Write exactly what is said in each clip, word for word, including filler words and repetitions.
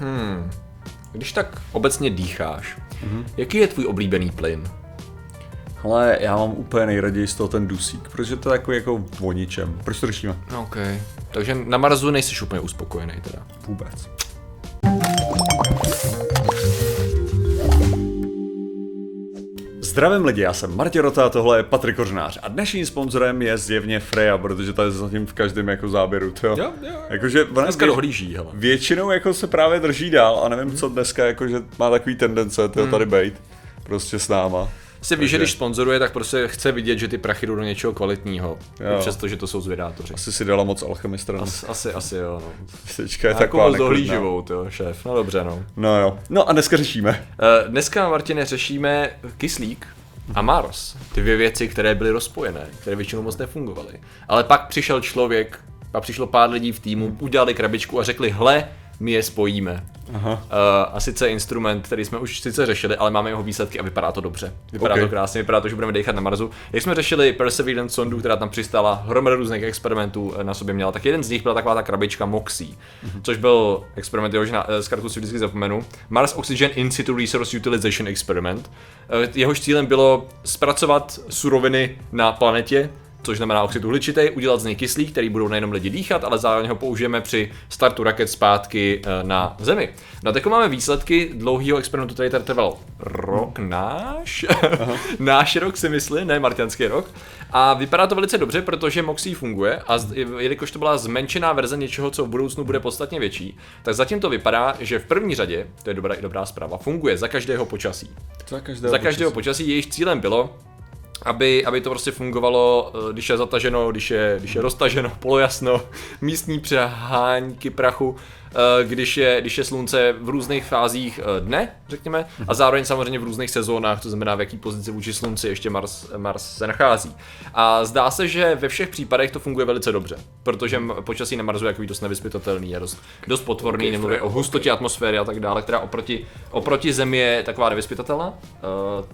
Hmm. Když tak obecně dýcháš, mm-hmm. jaký je tvůj oblíbený plyn? Ale já mám úplně nejraději z toho ten dusík, protože to je takový jako o ničem. Proč to řešíme? OK. Takže na Marsu nejsi úplně uspokojený teda. Vůbec. Zdravím lidi, já jsem Martin Rotá, tohle je Patrik Kořenář a dnešním sponzorem je zjevně Freya, protože tady zatím v každém jako záběru, to jo. jo, jo. Jakože dneska dohlíží, hele. Většinou jako se právě drží dál a nevím, hmm. co dneska jakože má takový tendence tyjo, tady bejt prostě s náma. Si víš, že když sponzoruje, tak prostě chce vidět, že ty prachy jdou do něčeho kvalitního, přestože to jsou zvědátoři. Asi si dala moc Alchemistrans. As, asi, asi jo. No. Sečka je a taková neklidná. Dohlíživou, to šéf. No dobře, no. No jo. No a dneska řešíme. Uh, dneska, Martine, řešíme kyslík a Maros. Ty dvě věci, které byly rozpojené, které většinou moc nefungovaly. Ale pak přišel člověk, pak přišlo pár lidí v týmu, udělali krabičku a řekli, hle, my je spojíme. Aha. Uh, a sice instrument, který jsme už sice řešili, ale máme jeho výsledky a vypadá to dobře. Vypadá okay. to krásně, vypadá to, že budeme dýchat na Marsu. Jak jsme řešili Perseverance sondu, která tam přistála, hromada různých experimentů na sobě měla, tak jeden z nich byla taková ta krabička Moxie, mm-hmm. což byl experiment, jehož na, z kartu si vždycky zapomenu, Mars Oxygen In-Situ Resource Utilization Experiment. Jehož cílem bylo zpracovat suroviny na planetě, což znamená oxid uhličitý, udělat z něj kyslík, který budou nejenom lidi dýchat, ale zároveň ho použijeme při startu raket zpátky na Zemi. No a teď máme výsledky dlouhého experimentu, který tady trval rok náš, náš rok si myslím, ne martianský rok. A vypadá to velice dobře, protože Moxie funguje a jelikož to byla zmenšená verze něčeho, co v budoucnu bude podstatně větší, tak zatím to vypadá, že v první řadě, to je dobrá, dobrá zpráva, funguje za každého počasí. Za každého, za každého počasí. počasí, jejich cílem bylo, Aby, aby to prostě fungovalo, když je zataženo, když je, když je roztaženo, polojasno, místní přehánky prachu, když je, když je slunce v různých fázích dne, řekněme, a zároveň samozřejmě v různých sezónách, to znamená v jaký pozici vůči slunci ještě Mars, Mars se nachází. A zdá se, že ve všech případech to funguje velice dobře, protože počasí na Marsu je jakový dost nevyzpytatelný, je dost, dost potvorný, okay, nemluví o hustotě okay. atmosféry a tak dále, která oproti, oproti Zemi je taková nevyzpytatelná,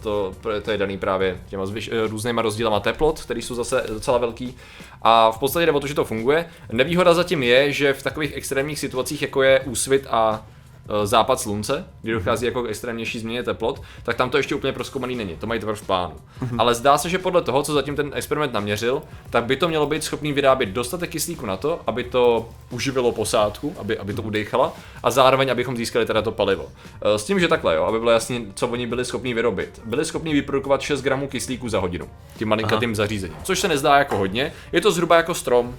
to, to je daný právě těma zvyš, různýma rozdílama teplot, které jsou zase docela velký. A v podstatě jde o to, že to funguje. Nevýhoda zatím je, že v takových extrémních situacích, jako je úsvit a e, západ slunce, kdy dochází jako k extrémnější změně teplot, tak tam to ještě úplně prozkoumaný není, to mají tvrdě v plánu. Ale zdá se, že podle toho, co zatím ten experiment naměřil, tak by to mělo být schopný vyrábět dostatek kyslíku na to, aby to uživilo posádku, aby, aby to udechala a zároveň abychom získali teda to palivo. E, s tím, že takhle, jo, aby bylo jasné, co oni byli schopni vyrobit. Byli schopni vyprodukovat šest gramů kyslíku za hodinu tím malinkatým zařízením, což se nezdá jako hodně, je to zhruba jako strom.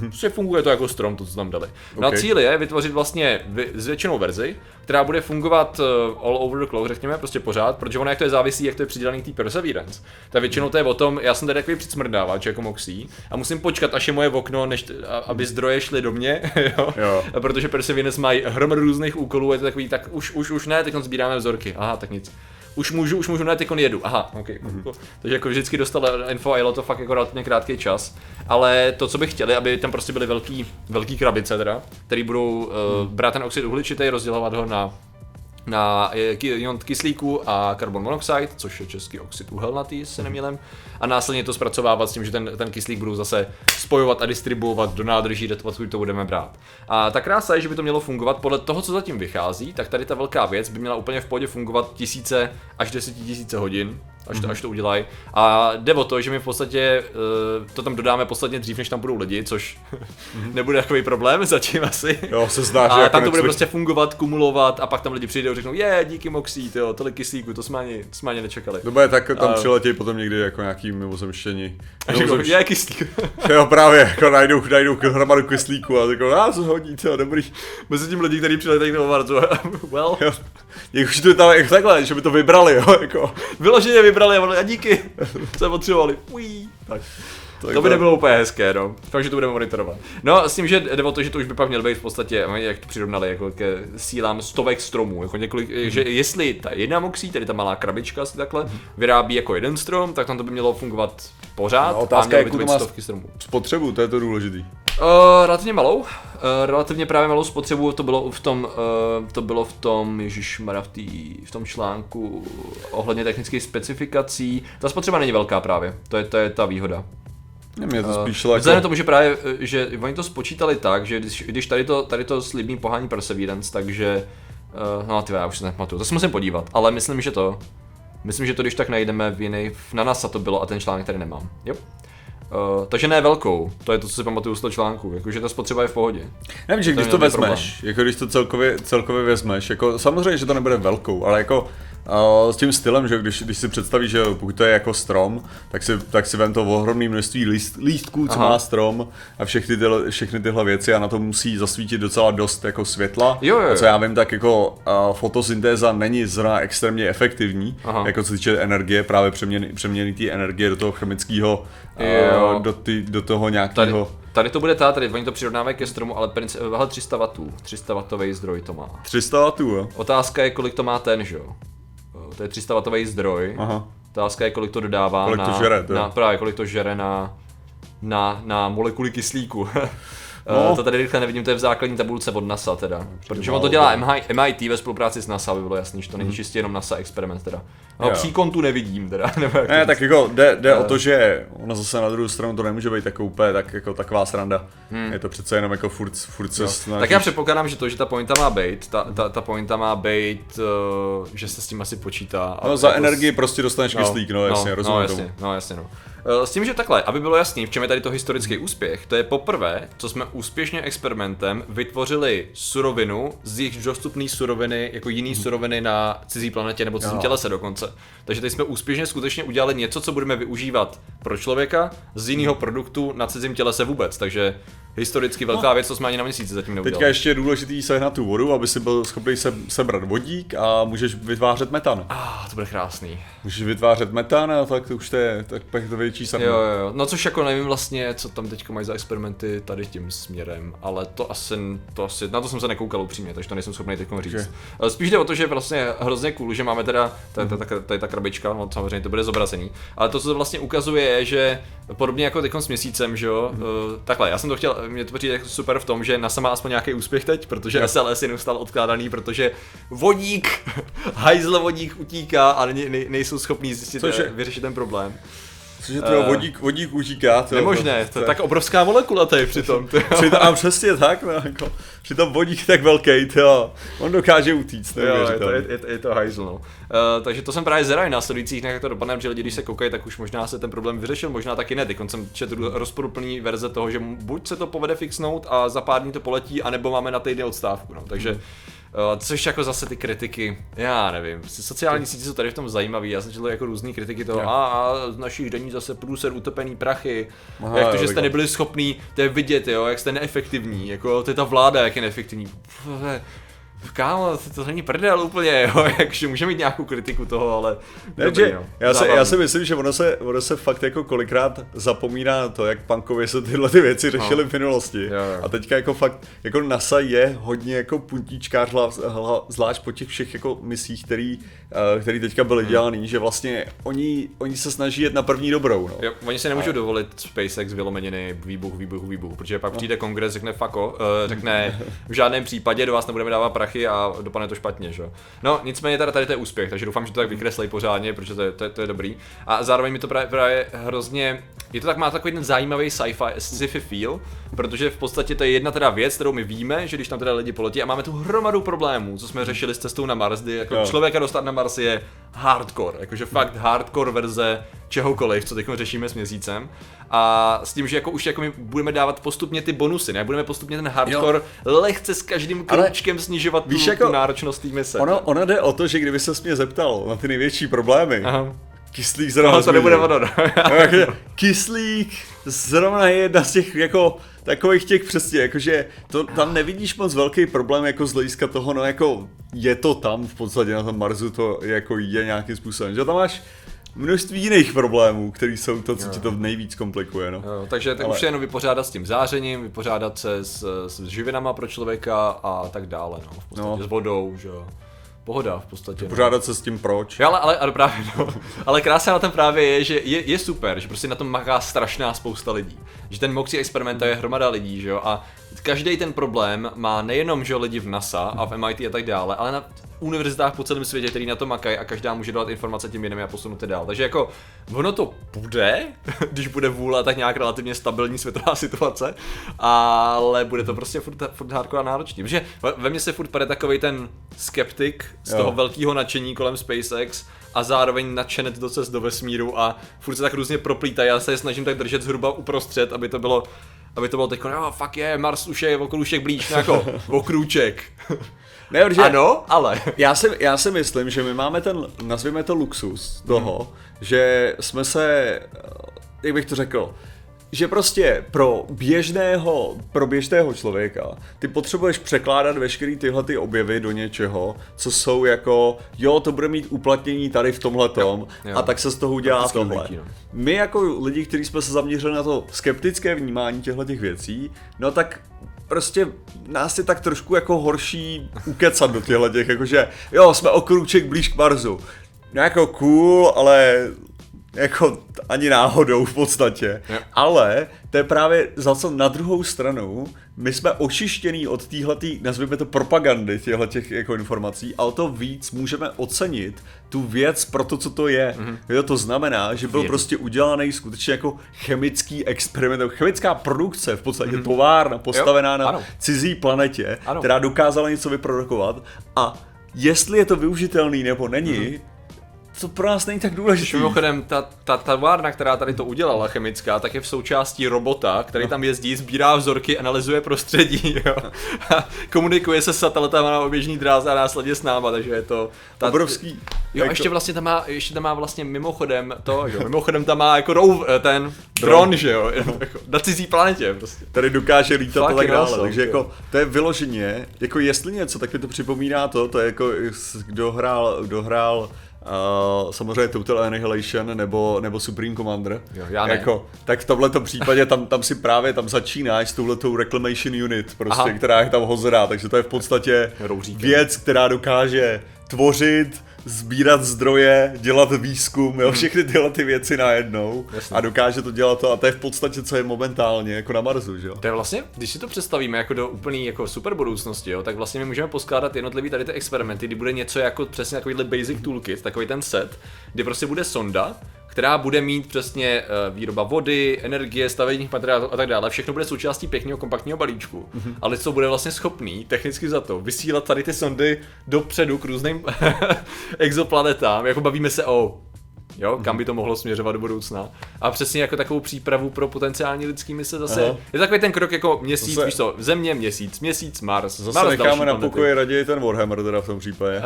Prostě funguje to jako strom, to co tam dali. Na okay. cíli je vytvořit vlastně zvětšenou verzi, která bude fungovat all over the clock, řekněme, prostě pořád, protože ono jak to je závisí, jak to je přidělaný k té Perseverance. Ta většinou to je o tom, já jsem tady takový přicmrdávač jako Moxie a musím počkat, až je moje okno, než t- aby zdroje šly do mě, jo? Jo. Protože Perseverance mají hromadu různých úkolů, je to takový, tak už, už, už ne, teď sbíráme vzorky, aha, tak nic. Už můžu, už můžu, ne, tykon jedu, aha, ok, mm-hmm. takže jako vždycky dostal info a jelo to fakt jako relativně krátký čas, ale to, co bych chtěli, aby tam prostě byly velký, velký krabice teda, který budou mm. uh, brát ten oxid uhličitý, rozdělovat ho na na ion kyslíku a carbon monoxide, což je český oxid uhelnatý, jestli se nemýlím, a následně to zpracovávat s tím, že ten, ten kyslík budou zase spojovat a distribuovat do nádrží, kde to, to budeme brát. A ta krása je, že by to mělo fungovat podle toho, co zatím vychází, tak tady ta velká věc by měla úplně v pohodě fungovat tisíce až desetitisíce hodin, až to, až to udělají. A jde o to, že my v podstatě uh, to tam dodáme podstatně dřív, než tam budou lidi, což nebude takový problém zatím asi. Jo, se zdá, že a tam to bude prostě fungovat, kumulovat a pak tam lidi přijdou a řeknou, je, díky Moxie, tyjo, tolik kyslíku, to jsme ani, to jsme ani nečekali. Dobře, tak tam a... přiletějí potom někdy jako nějaký mimozemštění. A řeknou, mimozemště... je, kyslík. Jo, právě, jako najdou, najdou hromadu kyslíku a řeknou, a co hodí, tyjo, dobrý. Mezi tím lidi, kteří přiletají k tomu Marsu, well. Jo, jakože to tam jak takhle, že by to vybrali, jo, jako. Vyloženě vybrali a díky, se potřebovali. Ují. Tak. Tak to by nebylo úplně hezké, no. Takže to budeme monitorovat. No s tím, že jde o to, že to už by pak měl být v podstatě, jak to přirovnali, jako ke sílám stovek stromů. Jako několik, mm. že jestli ta jedna Moxie, tedy ta malá krabička asi takhle, vyrábí jako jeden strom, tak tam to by mělo fungovat pořád. No, otázka, jakou to má stovky stromů. Spotřebu, to je to důležitý. Uh, relativně malou. Uh, relativně právě malou spotřebu, to bylo v tom, uh, to bylo v tom, ježišmarja, v, v tom článku ohledně technických specifikací. Ta spotřeba není velká právě, to je, to je ta výhoda. Mě to spíš uh, vzhledem tomu, že právě, že oni to spočítali tak, že když, když tady to, tady to slibní pohání Perseverance, takže, uh, no ty já už se nepamatuju, to se musím podívat, ale myslím, že to, myslím, že to když tak najdeme v jiný, na NASA to bylo a ten článek tady nemám, jo. Uh, takže ne velkou, to je to, co si pamatuju z toho článku, jakože ta spotřeba je v pohodě. Nevím, že když to vezmeš, jako když to celkově, celkově vezmeš, jako samozřejmě, že to nebude velkou, ale jako uh, s tím stylem, že když, když si představíš, že pokud to je jako strom, tak si, tak si vem to ohromné množství líst, lístků, co aha, má strom a všechny, ty, všechny tyhle věci a na to musí zasvítit docela dost jako světla. Jo, jo, jo. A co já vím, tak jako uh, fotosyntéza není zrovna extrémně efektivní, aha, jako co týče energie, právě přeměny, přeměny té energie do toho chemického uh, Do, ty, do toho nějakého... Tady, tady to bude tady, oni to přirovnávají ke stromu, ale hele, tři sta wattů, tři sta wattový zdroj to má. tři sta wattů, jo? Otázka je, kolik to má ten, že jo? To je tři sta wattový zdroj, aha, otázka je, kolik to dodává kolik na... Kolik to žere, to na, právě, kolik to žere na, na, na molekuly kyslíku. No. To tady rychle nevidím, to je v základní tabulce od NASA teda. Protože on to dělá M I T ve spolupráci s NASA, by bylo jasný, že to není čistě jenom NASA experiment teda. No, příkon tu nevidím teda. Nebo jak ne, to tak jste... jako jde, jde uh... o to, že ono zase na druhou stranu to nemůže být jako úplně tak, jako taková sranda. Hmm. Je to přece jenom jako furt, furt se snaží. Tak já předpokládám, že to, že ta pointa má být, ta, ta, ta pointa má být, uh, že se s tím asi počítá. No za energii s... prostě dostaneš no, kyslík, no jasně, no, rozumím no, jasně, tomu. No jasně, no. S tím, že takhle, aby bylo jasný, v čem je tady to historický úspěch, to je poprvé, co jsme úspěšně experimentem vytvořili surovinu z jejich dostupné suroviny, jako jiný suroviny na cizí planetě nebo cizím tělese dokonce. Takže tady jsme úspěšně skutečně udělali něco, co budeme využívat pro člověka z jiného produktu na cizím tělese vůbec, takže historicky velká no, věc, co jsme ani na měsíci zatím neudělali. Teďka ještě je důležitý sehnat tu vodu, aby si byl schopný se, sebrat vodík a můžeš vytvářet metan. Ah, to bude krásný. Můžeš vytvářet metan a tak to už to je, tak pak to větší samý. Jo, jo, no což jako nevím vlastně, co tam teďka mají za experimenty tady tím směrem, ale to asi, to asi, na to jsem se nekoukal upřímně, takže to nejsem schopný teď říct. Okay. Spíš jde o to, že je vlastně hrozně cool, že máme teda, tady ta krabička, no samozřejmě to bude zobrazený, ale to, co to vlastně ukazuje, je, že podobně jako teď s měsícem, že jo, takhle, já jsem to chtěl. Mě to přijde super v tom, že NASA má aspoň nějaký úspěch teď, protože no, S L S je neustále odkládaný, protože vodík, hajzl vodík utíká a ne, ne, nejsou schopní zjistit, vyřešit ten problém. Cože to uh, vodík, vodík utíká? To nemožné, to je tak obrovská molekula tady přitom. A přesně tak, no, jako, přitom vodík tak velký, to, on dokáže utíct. Jo, je, to, je, je to hajzl, no. Uh, takže to jsem právě zeraj na sledujících, jak to dopadne, že lidi, když se koukají, tak už možná se ten problém vyřešil, možná taky ne. Teďkon jsem četl rozporuplný verze toho, že buď se to povede fixnout a za pár dní to poletí, anebo máme na týdny odstávku, no, takže... Hmm. Což jako zase ty kritiky, já nevím, sociální sítě jsou tady v tom zajímavý, já jsem četl jako různý kritiky toho, a, a z našich dení zase průser utopený prachy, aha, jak to, že jste nebyli schopný, to je vidět, jo, jak jste neefektivní, jako to je ta vláda, jak je neefektivní. Kámo, to není prdel úplně, jo, jakže může mít nějakou kritiku toho, ale... Ne, dobrý, že, no, já, se, já si myslím, že ono se, ono se fakt jako kolikrát zapomíná to, jak punkově se tyhle ty věci řešily no, v minulosti. Jo, jo. A teďka jako fakt, jako NASA je hodně jako puntíčkář, zvlášť po těch všech jako misích, který, který teďka byly hmm. dělaný, že vlastně oni, oni se snaží jet na první dobrou, no. Jo, oni se nemůžou a... dovolit SpaceX vylomeniny výbuch, výbuch, výbuch, protože pak přijde kongres, řekne fako, řekne v žádném případě do vás nebudeme dávat prachy a dopadne to špatně, že jo. No, nicméně teda tady to je úspěch, takže doufám, že to tak vykreslej pořádně, protože to je, to je, to je dobrý. A zároveň mi to právě, právě hrozně, je to tak, má takový ten zajímavý sci-fi, sci-fi feel, protože v podstatě to je jedna teda věc, kterou my víme, že když tam teda lidi poletí a máme tu hromadu problémů, co jsme řešili s cestou na Mars, kdy jako člověka dostat na Mars je hardcore, jakože fakt hardcore verze čehokoliv, co teď řešíme s měsícem. A s tím, že jako už jako my budeme dávat postupně ty bonusy, ne? Budeme postupně ten hardcore jo, lehce s každým kručkem snižovat tu, jako, tu náročnost té mise. Ono, ono jde o to, že kdyby ses mě zeptal na ty největší problémy, aha, kyslík zrovna... No, to nebude ono, no. Kyslík zrovna je jedna z těch jako... Takových těch přesně, jakože to, tam nevidíš moc velký problém jako z hlediska toho, no jako je to tam v podstatě na tom Marsu, to jako je nějakým způsobem, že tam máš množství jiných problémů, které jsou to, co ti to nejvíc komplikuje, no. Jo, takže tak ale... už je jenom vypořádat s tím zářením, vypořádat se s, s živinama pro člověka a tak dále, no, v podstatě no, s vodou, že jo. pohoda v podstatě. Pořádat no. se s tím proč. Ale, ale, ale, právě, no. ale krásná na tom právě je, že je, je super, že prostě na tom maká strašná spousta lidí. Že ten Moxie experiment je hromada lidí, že jo, a každý ten problém má nejenom, že lidi v NASA a v M I T a tak dále, ale na univerzitách po celém světě, který na to makají a každá může dát informace tím jiným a posunout to dál. Takže jako ono to bude, když bude vůle, tak nějak relativně stabilní světová situace, ale bude to prostě furt, furt hardcore a náročný. Protože ve mně se furt pade takovej ten skeptik z jo. toho velkého nadšení kolem SpaceX a zároveň nadšenec do cest do vesmíru a furt se tak různě proplítají. Já se je snažím tak držet zhruba uprostřed, aby to bylo, aby to bylo teď, no fuck je, yeah, Mars už je okrůček blíž, jako okrůček. Ne, protože ano, ale já si, já si myslím, že my máme ten, nazvěme to luxus toho, hmm. že jsme se, jak bych to řekl, že prostě pro běžného, pro běžného člověka ty potřebuješ překládat veškerý tyhle ty objevy do něčeho, co jsou jako, jo, to bude mít uplatnění tady v tomhletom jo, a tak se z toho udělá to tohle. Větí, no. My jako lidi, kteří jsme se zaměřili na to skeptické vnímání těchto těch věcí, no tak prostě nás je tak trošku jako horší ukecat do těchto těch, jakože jo, jsme o krůček blíž k Marsu. No jako cool, ale jako ani náhodou v podstatě, yeah. ale to je právě za co na druhou stranu, my jsme očištění od týhletý, nazvěme to propagandy těch jako informací a o to víc můžeme ocenit tu věc pro to, co to je. Mm-hmm. To znamená, že byl Vědě. prostě udělaný skutečně jako chemický experiment, chemická produkce, v podstatě mm-hmm. továrna postavená jo, na ano. cizí planetě, ano. která dokázala něco vyprodukovat a jestli je to využitelný nebo není, mm-hmm. to pro nás není tak důležité. Mimochodem, ta, ta továrna, která tady to udělala chemická, tak je v součástí robota, který tam jezdí, sbírá vzorky, analyzuje prostředí, jo. A komunikuje se satelitama na oběžný dráze a následně s náma, takže je to ta, obrovský. Jo, a ještě vlastně tam má, ještě tam má vlastně mimochodem to, jo. Mimochodem tam má jako rov, ten dron, že jo, jako na cizí planetě prostě. Tady dokáže lítat a tak dále, takže jo. jako to je vyloženě, jako jestli něco, tak mi to připomíná to, to je jako kdo hrál, kdo hrál Uh, samozřejmě Total Annihilation nebo, nebo Supreme Commander. Jo, já ne. Jako, tak v tomto případě tam, tam si právě tam začínáš s touhletou Reclamation Unit, prostě, která je tam hozerá, takže to je v podstatě Rouříkem. věc, která dokáže tvořit, sbírat zdroje, dělat výzkum, jo, všechny tyhle ty věci najednou Jasně. a dokáže to dělat to a to je v podstatě, co je momentálně, jako na Marsu, že jo. To je vlastně, když si to představíme jako do úplný jako super budoucnosti, jo, tak vlastně my můžeme poskládat jednotlivý tady ty experimenty, kdy bude něco jako přesně takovýhle basic toolkit, takový ten set, kdy prostě bude sonda, která bude mít přesně výroba vody, energie, stavebních materiálů a tak dále. Všechno bude součástí pěkného kompaktního balíčku. Mm-hmm. Ale co bude vlastně schopný technicky za to vysílat tady ty sondy dopředu k různým exoplanetám. Jako bavíme se o jo, kam by to mohlo směřovat do budoucna. A přesně jako takovou přípravu pro potenciální lidský mise zase. Aha. Je takový ten krok jako měsíc, zase, víš co, země, měsíc, měsíc, Mars. Zase Mars, necháme na pokoji raději ten Warhammer teda v tom případě.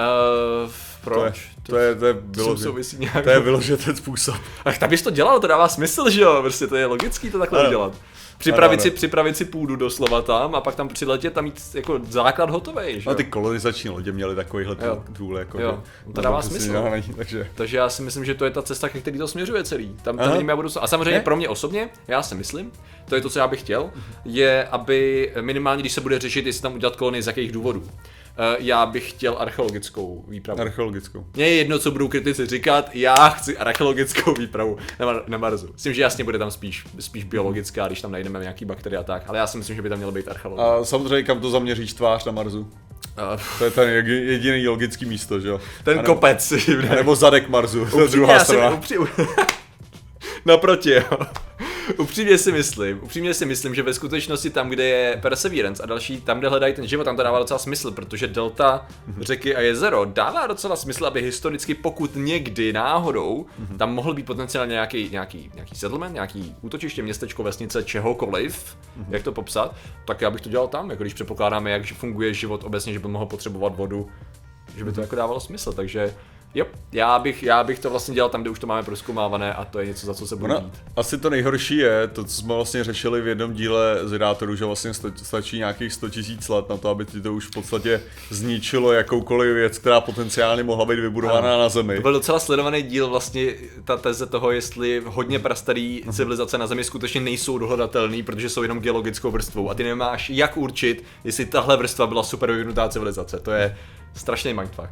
Uh, proč? To je, to je, to je vyložit ten způsob. Ach, tak bys to dělal, to dává smysl, že jo, prostě to je logický to takhle udělat. Připravit, ano, si, ano. připravit si půdu doslova tam a pak tam přiletět a mít jako základ hotovej, že jo? A ty kolonizační lodě měly takovýhle tůl, jako jo, to, to dává smysl. Dělaný, takže. takže já si myslím, že to je ta cesta, ke který to směřuje celý. Tam, tam vidím, já budu... A samozřejmě ne? pro mě osobně, já si myslím, to je to, co já bych chtěl, je, aby minimálně, když se bude řešit, jestli tam udělat kolony, z jakých důvodů. Já bych chtěl archeologickou výpravu. Archeologickou. Mně je jedno, co budou kritici říkat, já chci archeologickou výpravu na, Mar- na Marsu. Myslím, že jasně bude tam spíš, spíš biologická, když tam najdeme nějaký bakterie a tak, ale já si myslím, že by tam mělo být archeologická. A samozřejmě kam to zaměříš tvář na Marsu? A... To je ten jediný logický místo, že jo? Ten nebo, kopec. Ne? Nebo zadek Marsu, upřímně, to je druhá strana. Upří... Naproti, jo. Upřímně si myslím, upřímně si myslím, že ve skutečnosti tam, kde je Perseverance a další, tam, kde hledají ten život, tam to dává docela smysl, protože delta řeky a jezero dává docela smysl, aby historicky, pokud někdy náhodou, tam mohl být potenciálně nějaký, nějaký, nějaký settlement, nějaký útočiště, městečko, vesnice, čehokoliv, jak to popsat, tak já bych to dělal tam, jako když předpokládáme, jak funguje život obecně, že by mohl potřebovat vodu, že by to jako dávalo smysl, takže... Jo, já bych, já bych to vlastně dělal tam, kde už to máme prozkoumávané a to je něco, za co se budu mít. Asi to nejhorší je, to co jsme vlastně řešili v jednom díle z Idátorů, že vlastně sto, stačí nějakých sto tisíc let na to, aby ti to už v podstatě zničilo jakoukoliv věc, která potenciálně mohla být vybudována ano. na Zemi. To byl docela sledovaný díl vlastně, ta teze toho, jestli hodně prastarý civilizace na Zemi skutečně nejsou dohledatelný, protože jsou jenom geologickou vrstvou a ty nemáš jak určit, jestli tahle vrstva byla super vyvinutá civilizace, to je... strašný mindfuck.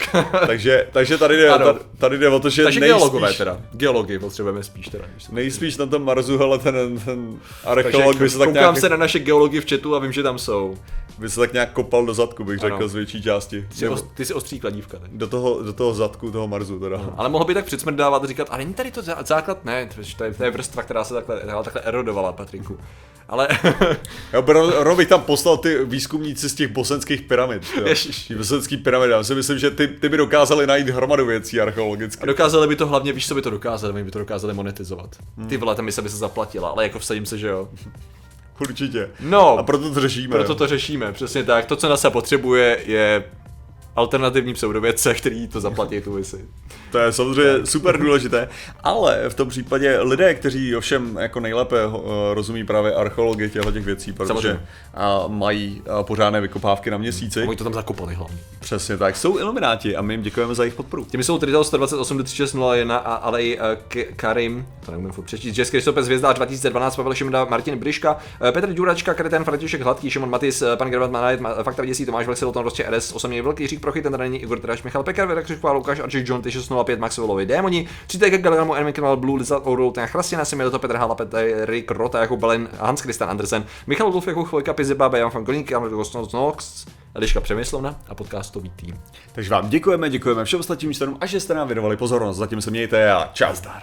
takže, takže tady jde, tady, tady jde o to, že takže nejspíš... geologové teda, geology potřebujeme spíš teda. Nejspíš na tom Marsu, hele, ten, ten archeolog by se tak nějak... Koukám se na naše geology v chatu a vím, že tam jsou. By se tak nějak kopal do zadku, bych řekl, ano. Z větší části. Ty jsi, Nebo... ty jsi ostří kladívka. Teď. Do toho, do toho zadku, toho Marsu teda. No, ale mohl by tak předsmrdávat a říkat, a není tady to zá- základ? Ne, to je, to je vrstva, která se takhle, takhle erodovala, Patriku. Ale... jo, bro, bych tam poslal ty výzkumníci z těch bosenských pyramid. Ty bosenský pyramid, já si myslím, že ty, ty by dokázali najít hromadu věcí archeologicky. A dokázali by to hlavně, víš, co by to dokázali, oni by to dokázali monetizovat. Hmm. Ty vole, ta mise by se zaplatila, ale jako vsadím se, že jo. Určitě. No, a proto to řešíme. Proto to řešíme, přesně tak. To, co NASA potřebuje, je alternativní pseudovědce, který to zaplatí tu misi. To je samozřejmě super důležité, ale v tom případě lidé, kteří ovšem jako nejlépe rozumí právě archeologii těchto těch věcí, protože a mají pořádné vykopávky na měsíci. A oni to tam zakopali hlavně. Přesně tak, jsou ilumináti a my jim děkujeme za jejich podporu. Těmi jsou Trital sto dvacet osm třicet šest nula jedna a Alej Karim, to nevím přečíst, že Christopher hvězda dva tisíce dvanáct, Pavel Šimada, Martin Bryška, Petr Důračka, Kretén, František hladký, Šimon Matis, pan Gerard Manay, Fakta děsí, Tomáš Velický, Tom Rostě R S, osm velký řík, Prochy, ten raný Igor Tráš, Michal Becker, Radkrish Archie, John šest nula pět, Max Holloway, Démoni, tři T K Galeramu, Emerald Blue Lizard Royal, ten Chrastina, Semil to Petr Halap, Erik Roth, jako Belen, Hans Christian Andersen, Michal Wolf, jako Chvojka, Pizibaba, Jan van Glink, Amr Gosnox, Eliška Přemyslovna a podcastový tým. Takže vám děkujeme, děkujeme všem ostatním členům a že jste nám věnovali pozornost. Zatím se mějte a čau. Zdar.